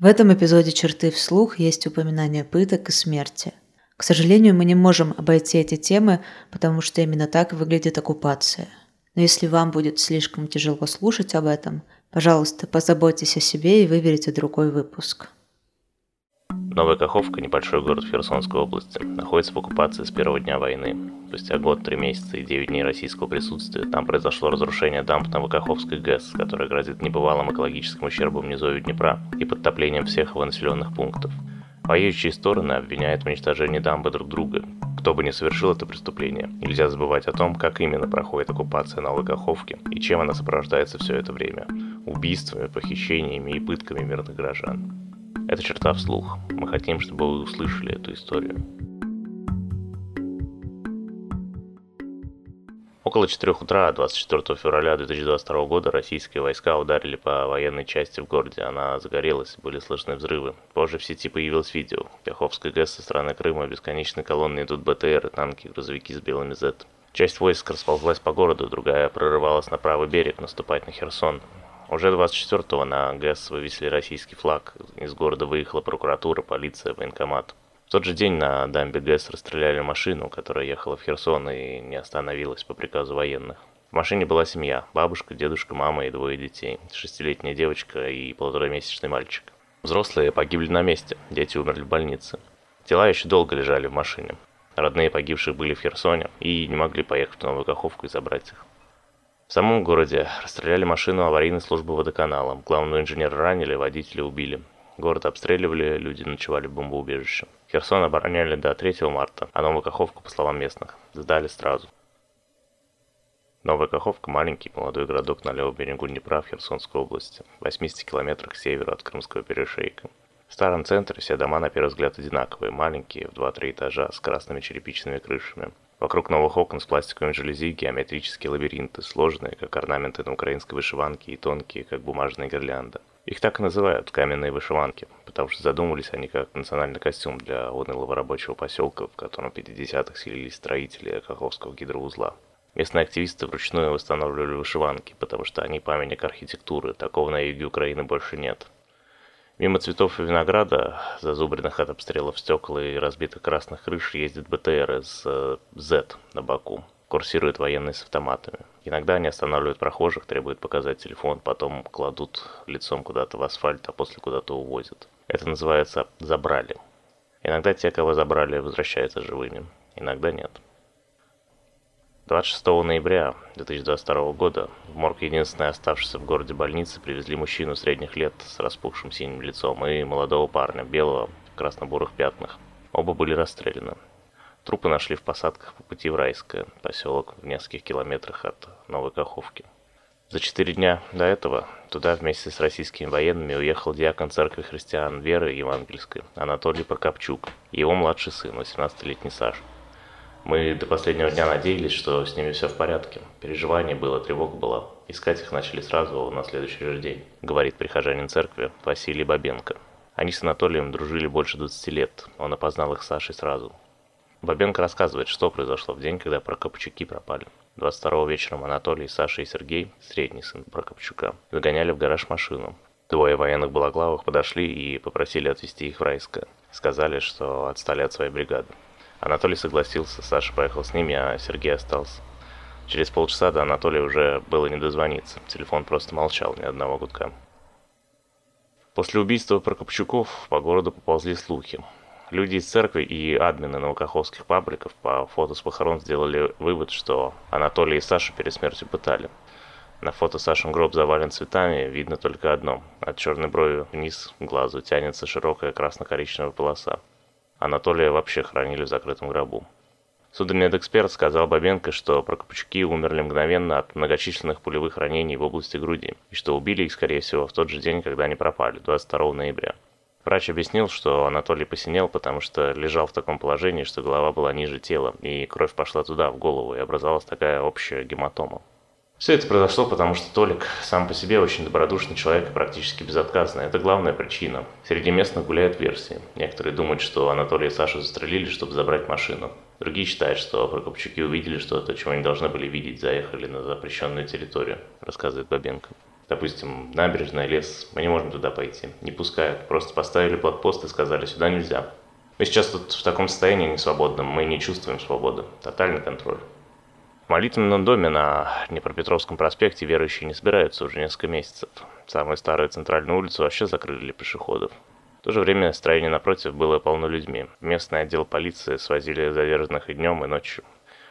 В этом эпизоде «Черты вслух» есть упоминание пыток и смерти. К сожалению, мы не можем обойти эти темы, потому что именно так выглядит оккупация. Но если вам будет слишком тяжело слушать об этом, пожалуйста, позаботьтесь о себе и выберите другой выпуск. Новая Каховка, небольшой город Херсонской области, находится в оккупации с первого дня войны. Спустя год, 3 месяца и 9 дней российского присутствия там произошло разрушение дамб Новокаховской ГЭС, которое грозит небывалым экологическим ущербом низовью Днепра и подтоплением всех его населенных пунктов. Воюющие стороны обвиняют в уничтожении дамбы друг друга. Кто бы ни совершил это преступление, нельзя забывать о том, как именно проходит оккупация Новой Каховки и чем она сопровождается все это время – убийствами, похищениями и пытками мирных горожан. Это «Черта вслух». Мы хотим, чтобы вы услышали эту историю. Около 4 утра 24 февраля 2022 года российские войска ударили по военной части в городе. Она загорелась, были слышны взрывы. Позже в сети появилось видео. Каховская ГЭС со стороны Крыма бесконечной колонной идут БТР, танки, грузовики с белыми «Зет». Часть войск расползлась по городу, другая прорывалась на правый берег, наступать на Херсон. Уже 24-го на ГЭС вывесили российский флаг. Из города выехала прокуратура, полиция, военкомат. В тот же день на дамбе ГЭС расстреляли машину, которая ехала в Херсон и не остановилась по приказу военных. В машине была семья – бабушка, дедушка, мама и 2 детей, 6-летняя девочка и 1,5-месячный мальчик. Взрослые погибли на месте, дети умерли в больнице. Тела еще долго лежали в машине. Родные погибших были в Херсоне и не могли поехать в Новую Каховку и забрать их. В самом городе расстреляли машину аварийной службы водоканала. Главного инженера ранили, водителя убили. Город обстреливали, люди ночевали в бомбоубежище. Херсон обороняли до 3 марта, а Новую Каховку, по словам местных, сдали сразу. Новая Каховка – маленький молодой городок на левом берегу Днепра в Херсонской области, в 80 километрах к северу от Крымского перешейка. В старом центре все дома на первый взгляд одинаковые, маленькие, в 2-3 этажа, с красными черепичными крышами. Вокруг новых окон с пластиковыми жалюзи геометрические лабиринты, сложные, как орнаменты на украинской вышиванке, и тонкие, как бумажная гирлянда. Их так и называют каменные вышиванки, потому что задумывались они как национальный костюм для унылого рабочего поселка, в котором в 50-х селились строители Каховского гидроузла. Местные активисты вручную восстанавливали вышиванки, потому что они памятник архитектуры, такого на юге Украины больше нет. Мимо цветов и винограда, зазубренных от обстрелов стекла и разбитых красных крыш, ездит БТР с «Зет» на боку. Курсируют военные с автоматами. Иногда они останавливают прохожих, требуют показать телефон, потом кладут лицом куда-то в асфальт, а после куда-то увозят. Это называется «забрали». Иногда те, кого забрали, возвращаются живыми, иногда нет. 26 ноября 2022 года в морг единственной оставшейся в городе больницы привезли мужчину средних лет с распухшим синим лицом и молодого парня, белого, в красно-бурых пятнах. Оба были расстреляны. Трупы нашли в посадках по пути в Райское, поселок в нескольких километрах от Новой Каховки. За 4 дня до этого туда вместе с российскими военными уехал диакон церкви христиан веры евангельской Анатолий Прокопчук и его младший сын, 18-летний Саша. Мы до последнего дня надеялись, что с ними все в порядке. Переживание было, тревога была. Искать их начали сразу на следующий же день, говорит прихожанин церкви Василий Бабенко. Они с Анатолием дружили больше 20 лет, он опознал их с Сашей сразу. Бабенко рассказывает, что произошло в день, когда Прокопчуки пропали. 22-го вечером Анатолий, Саша и Сергей, средний сын Прокопчука, загоняли в гараж машину. 2 военных балаклавах подошли и попросили отвезти их в Райское. Сказали, что отстали от своей бригады. Анатолий согласился, Саша поехал с ними, а Сергей остался. Через полчаса до Анатолия уже было не дозвониться, телефон просто молчал, ни одного гудка. После убийства Прокопчуков по городу поползли слухи. Люди из церкви и админы новокаховских пабликов по фото с похорон сделали вывод, что Анатолия и Сашу перед смертью пытали. На фото Сашин гроб завален цветами, видно только одно. От черной брови вниз к глазу тянется широкая красно-коричневая полоса. Анатолия вообще хоронили в закрытом гробу. Судмедэксперт сказал Бабенко, что Прокопчуки умерли мгновенно от многочисленных пулевых ранений в области груди, и что убили их, скорее всего, в тот же день, когда они пропали, 22 ноября. Врач объяснил, что Анатолий посинел, потому что лежал в таком положении, что голова была ниже тела, и кровь пошла туда, в голову, и образовалась такая общая гематома. Все это произошло, потому что Толик сам по себе очень добродушный человек и практически безотказный. Это главная причина. Среди местных гуляют версии. Некоторые думают, что Анатолий и Сашу застрелили, чтобы забрать машину. Другие считают, что Прокопчуки увидели что-то, чего не должны были видеть, заехали на запрещенную территорию, рассказывает Бабенко. допустим, набережная, лес, мы не можем туда пойти, не пускают, просто поставили блокпост и сказали, сюда нельзя. Мы сейчас тут в таком состоянии несвободном, мы не чувствуем свободы, тотальный контроль. В молитвенном доме на Днепропетровском проспекте верующие не собираются уже несколько месяцев. Самую старую центральную улицу вообще закрыли для пешеходов. В то же время строение напротив было полно людьми. В местный отдел полиции свозили задержанных и днем, и ночью.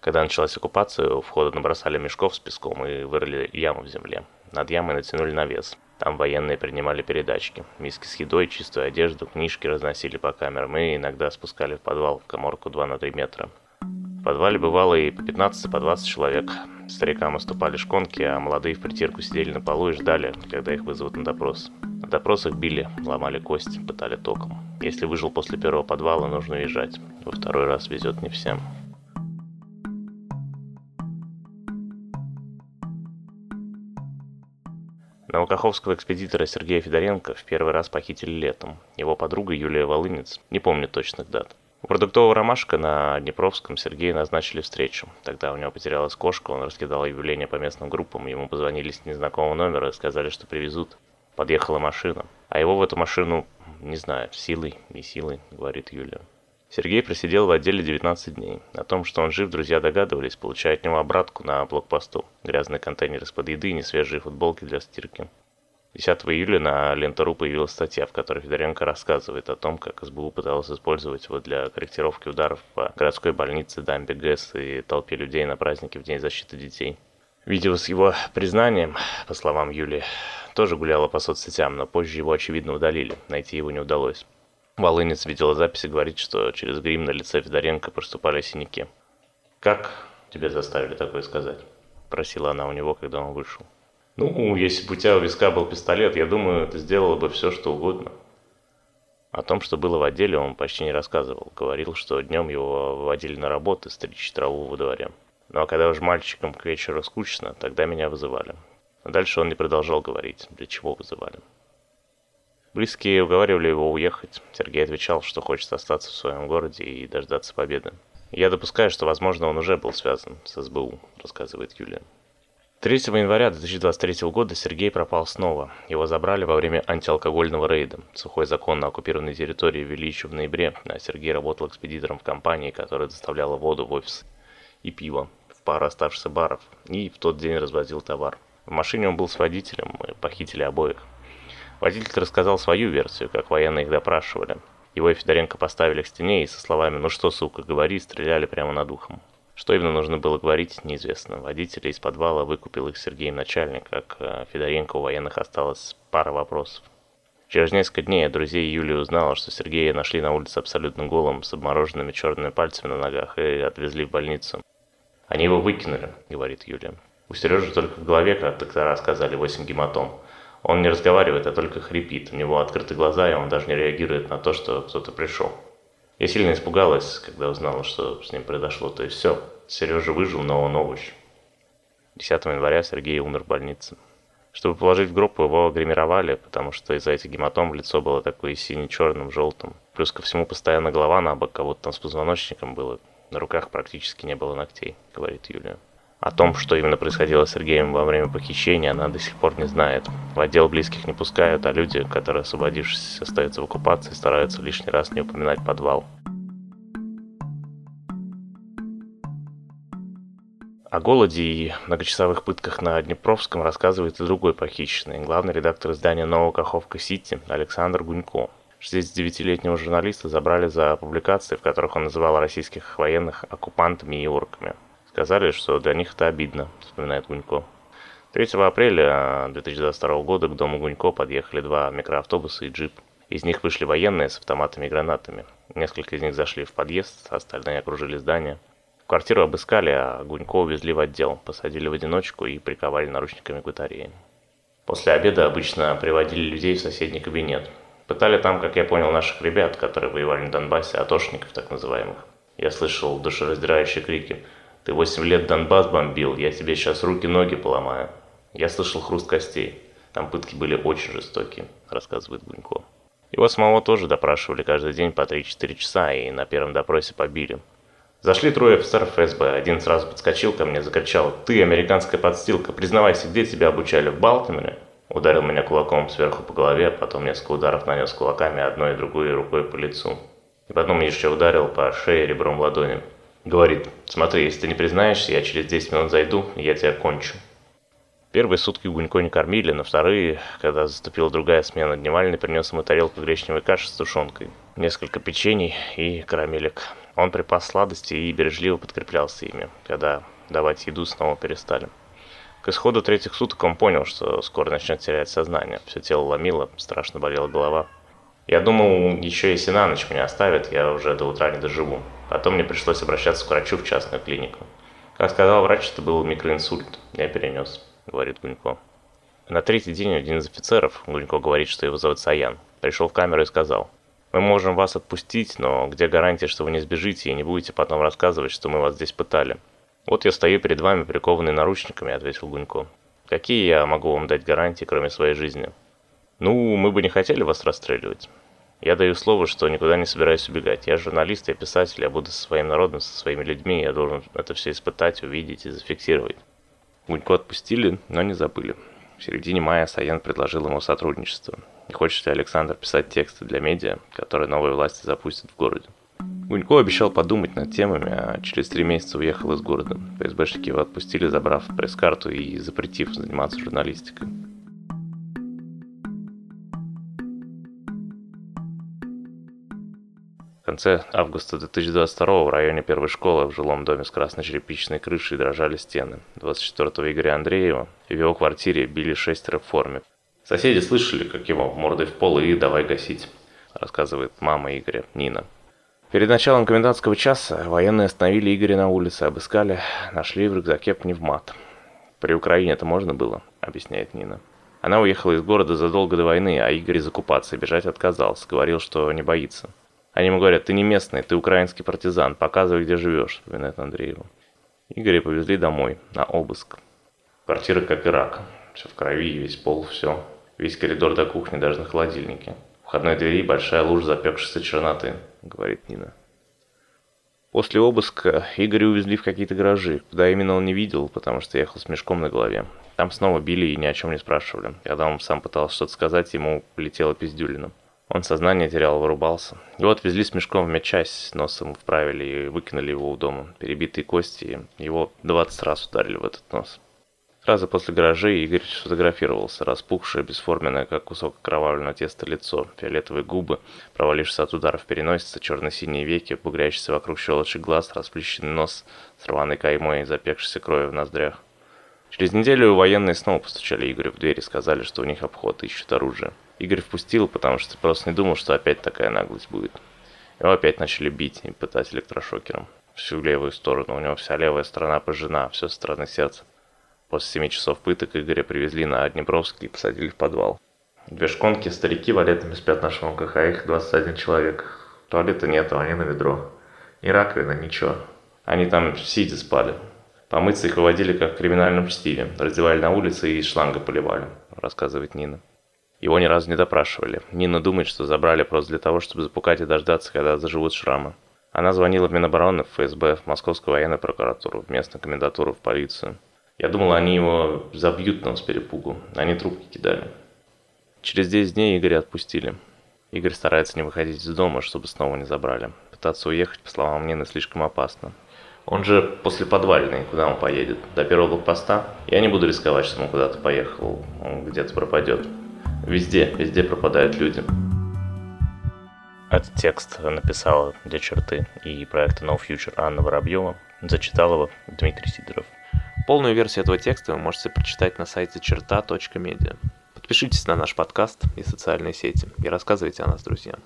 Когда началась оккупация, у входа набросали мешков с песком и вырыли яму в земле. Над ямой натянули навес. Там военные принимали передачки. Миски с едой, чистую одежду, книжки разносили по камерам и иногда спускали в подвал в каморку 2 на 3 метра. В подвале бывало и по 15, по 20 человек. Старикам уступали шконки, а молодые в притирку сидели на полу и ждали, когда их вызовут на допрос. На допросах били, ломали кости, пытали током. Если выжил после первого подвала, нужно уезжать. Во второй раз везет не всем. Новокаховского экспедитора Сергея Федоренко в первый раз похитили летом. Его подруга Юлия Волынец, не помню точных дат. У продуктового «Ромашка» на Днепровском Сергея назначили встречу. Тогда у него потерялась кошка, он раскидал объявления по местным группам, ему позвонили с незнакомого номера и сказали, что привезут. Подъехала машина. А его в эту машину, не знаю, силой, не силой, говорит Юлия. Сергей просидел в отделе 19 дней. О том, что он жив, друзья догадывались, получая от него обратку на блокпосту. Грязные контейнеры из-под еды и несвежие футболки для стирки. 10 июля на ленту.ру появилась статья, в которой Федоренко рассказывает о том, как СБУ пыталась использовать его для корректировки ударов по городской больнице, дамбе ГЭС и толпе людей на празднике в День защиты детей. Видео с его признанием, по словам Юли, тоже гуляло по соцсетям, но позже его, очевидно, удалили, найти его не удалось. Волынец видела запись и говорит, что через грим на лице Федоренко проступали синяки. «Как тебя заставили такое сказать?» – просила она у него, когда он вышел. «Ну, если бы у тебя у виска был пистолет, я думаю, ты сделала бы все, что угодно». О том, что было в отделе, он почти не рассказывал. Говорил, что днем его выводили на работу стричь траву во дворе. Ну а когда уж мальчикам к вечеру скучно, тогда меня вызывали. А дальше он не продолжал говорить, для чего вызывали. Близкие уговаривали его уехать. Сергей отвечал, что хочет остаться в своем городе и дождаться победы. «Я допускаю, что, возможно, он уже был связан с СБУ», рассказывает Юлия. 3 января 2023 года Сергей пропал снова. Его забрали во время антиалкогольного рейда. Сухой закон на оккупированной территории ввели еще в ноябре, а Сергей работал экспедитором в компании, которая доставляла воду в офис и пиво в пару оставшихся баров, и в тот день развозил товар. В машине он был с водителем, мы похитили обоих. Водитель рассказал свою версию, как военные их допрашивали. Его и Федоренко поставили к стене и со словами «Ну что, сука, говори», стреляли прямо над ухом. Что именно нужно было говорить, неизвестно. Водителя из подвала выкупил их Сергей начальник, как Федоренко у военных осталось пара вопросов. Через несколько дней от друзей Юлия узнала, что Сергея нашли на улице абсолютно голым, с обмороженными черными пальцами на ногах и отвезли в больницу. «Они его выкинули», — говорит Юлия. «У Сережи только в голове, как доктора сказали, 8 гематом. Он не разговаривает, а только хрипит. У него открыты глаза, и он даже не реагирует на то, что кто-то пришел. Я сильно испугалась, когда узнала, что с ним произошло. То есть все, Сережа выжил, но он овощ». 10 января Сергей умер в больнице. Чтобы положить в гроб, его гримировали, потому что из-за этих гематом лицо было такое сине-черным, желтым. Плюс ко всему постоянно голова на бок, кого-то там с позвоночником было. На руках практически не было ногтей, говорит Юлия. О том, что именно происходило с Сергеем во время похищения, она до сих пор не знает. В отдел близких не пускают, а люди, которые, освободившись, остаются в оккупации, стараются лишний раз не упоминать подвал. О голоде и многочасовых пытках на Днепровском рассказывает и другой похищенный, главный редактор издания «Новая Каховка Сити» Александр Гунько. 69-летнего журналиста забрали за публикации, в которых он называл российских военных оккупантами и орками. Сказали, что для них это обидно, вспоминает Гунько. 3 апреля 2022 года к дому Гунько подъехали два микроавтобуса и джип. Из них вышли военные с автоматами и гранатами. Несколько из них зашли в подъезд, остальные окружили здание. Квартиру обыскали, а Гунько увезли в отдел, посадили в одиночку и приковали наручниками к батарее. После обеда обычно приводили людей в соседний кабинет. Пытали там, как я понял, наших ребят, которые воевали на Донбассе, атошников так называемых. Я слышал душераздирающие крики: «Ты 8 лет Донбасс бомбил, я тебе сейчас руки-ноги поломаю». Я слышал хруст костей. Там пытки были очень жестокие, рассказывает Гунько. Его самого тоже допрашивали каждый день по 3-4 часа и на первом допросе побили. Зашли трое офицеров ФСБ, один сразу подскочил ко мне, закричал: «Ты, американская подстилка, признавайся, где тебя обучали, в Балтиморе?» Ударил меня кулаком сверху по голове, потом несколько ударов нанес кулаками одной и другой рукой по лицу. И потом еще ударил по шее ребром ладони. Говорит: смотри, если ты не признаешься, я через 10 минут зайду, и я тебя кончу. Первые сутки Гунько не кормили, но вторые, когда заступила другая смена, Дневальный принес ему тарелку гречневой каши с тушенкой, несколько печений и карамелек. Он припас сладости и бережливо подкреплялся ими, когда давать еду снова перестали. К исходу третьих суток он понял, что скоро начнет терять сознание. Все тело ломило, страшно болела голова. Я думал, еще если на ночь меня оставят, я уже до утра не доживу. Потом мне пришлось обращаться к врачу в частную клинику. Как сказал врач, это был микроинсульт. Я перенес, говорит Гунько. На третий день один из офицеров, Гунько говорит, что его зовут Саян, пришел в камеру и сказал: мы можем вас отпустить, но где гарантия, что вы не сбежите и не будете потом рассказывать, что мы вас здесь пытали? Вот я стою перед вами, прикованный наручниками, ответил Гунько. Какие я могу вам дать гарантии, кроме своей жизни? Ну, мы бы не хотели вас расстреливать. Я даю слово, что никуда не собираюсь убегать. Я журналист, я писатель, я буду со своим народом, со своими людьми, я должен это все испытать, увидеть и зафиксировать. Гунько отпустили, но не забыли. В середине мая Саян предложил ему сотрудничество. Не хочет ли Александр писать тексты для медиа, которые новые власти запустят в городе? Гунько обещал подумать над темами, а через 3 месяца уехал из города. ФСБшники его отпустили, забрав пресс-карту и запретив заниматься журналистикой. В конце августа 2022 в районе первой школы в жилом доме с красно-черепичной крышей дрожали стены. 24-го Игоря Андреева в его квартире били 6 в форме. Соседи слышали, как его мордой в пол и «давай гасить», рассказывает мама Игоря, Нина. Перед началом комендантского часа военные остановили Игоря на улице, обыскали, нашли в рюкзаке пневмат. «При Украине это можно было», объясняет Нина. Она уехала из города задолго до войны, а Игорь из оккупации бежать отказался, говорил, что не боится. Они ему говорят: ты не местный, ты украинский партизан, показывай, где живешь, вспоминает Андреева. Игоря повезли домой, на обыск. Квартира как Ирак. Все в крови, весь пол, все. Весь коридор до кухни, даже на холодильнике. В входной двери большая лужа запекшейся черноты, говорит Нина. После обыска Игоря увезли в какие-то гаражи, куда именно он не видел, потому что ехал с мешком на голове. Там снова били и ни о чем не спрашивали. Когда он сам пытался что-то сказать, ему полетела пиздюлина. Он сознание терял, вырубался. Его отвезли с мешком в медчасть, нос ему вправили и выкинули его у дома. Перебитые кости, его 20 раз ударили в этот нос. Сразу после гаражей Игорь сфотографировался. Распухшее, бесформенное, как кусок окровавленного теста лицо, фиолетовые губы, провалившиеся от ударов переносица, черно-синие веки, бугрящиеся вокруг щелочек глаз, расплющенный нос с рваной каймой и запекшейся кровью в ноздрях. Через неделю военные снова постучали Игорю в дверь и сказали, что у них обход, ищут оружие. Игорь впустил, потому что просто не думал, что опять такая наглость будет. Его опять начали бить и пытать электрошокером. Всю левую сторону, у него вся левая сторона пожжена, все со стороны сердца. После 7 часов пыток Игоря привезли на Днепровский и посадили в подвал. Две шконки, старики валетами спят на шонках, а их 21 человек. Туалета нету, они на ведро. Ни раковина, ничего. Они там сидя спали. Помыться их выводили, как в криминальном чтиве. Раздевали на улице и из шланга поливали, рассказывает Нина. Его ни разу не допрашивали. Нина думает, что забрали просто для того, чтобы запукать и дождаться, когда заживут шрамы. Она звонила в Минобороны, в ФСБ, в Московскую военную прокуратуру, в местную комендатуру, в полицию. Я думала, они его забьют нам с перепугу. Они трубки кидали. Через 10 дней Игоря отпустили. Игорь старается не выходить из дома, чтобы снова не забрали. Пытаться уехать, по словам Нины, слишком опасно. Он же после подвальной, куда он поедет? До первого блокпоста? Я не буду рисковать, что он куда-то поехал, он где-то пропадет. Везде пропадают люди. Этот текст написала для «Черты» и проекта No Future Анна Воробьева. Зачитал его Дмитрий Сидоров. Полную версию этого текста вы можете прочитать на сайте cherta.media. Подпишитесь на наш подкаст и социальные сети и рассказывайте о нас друзьям.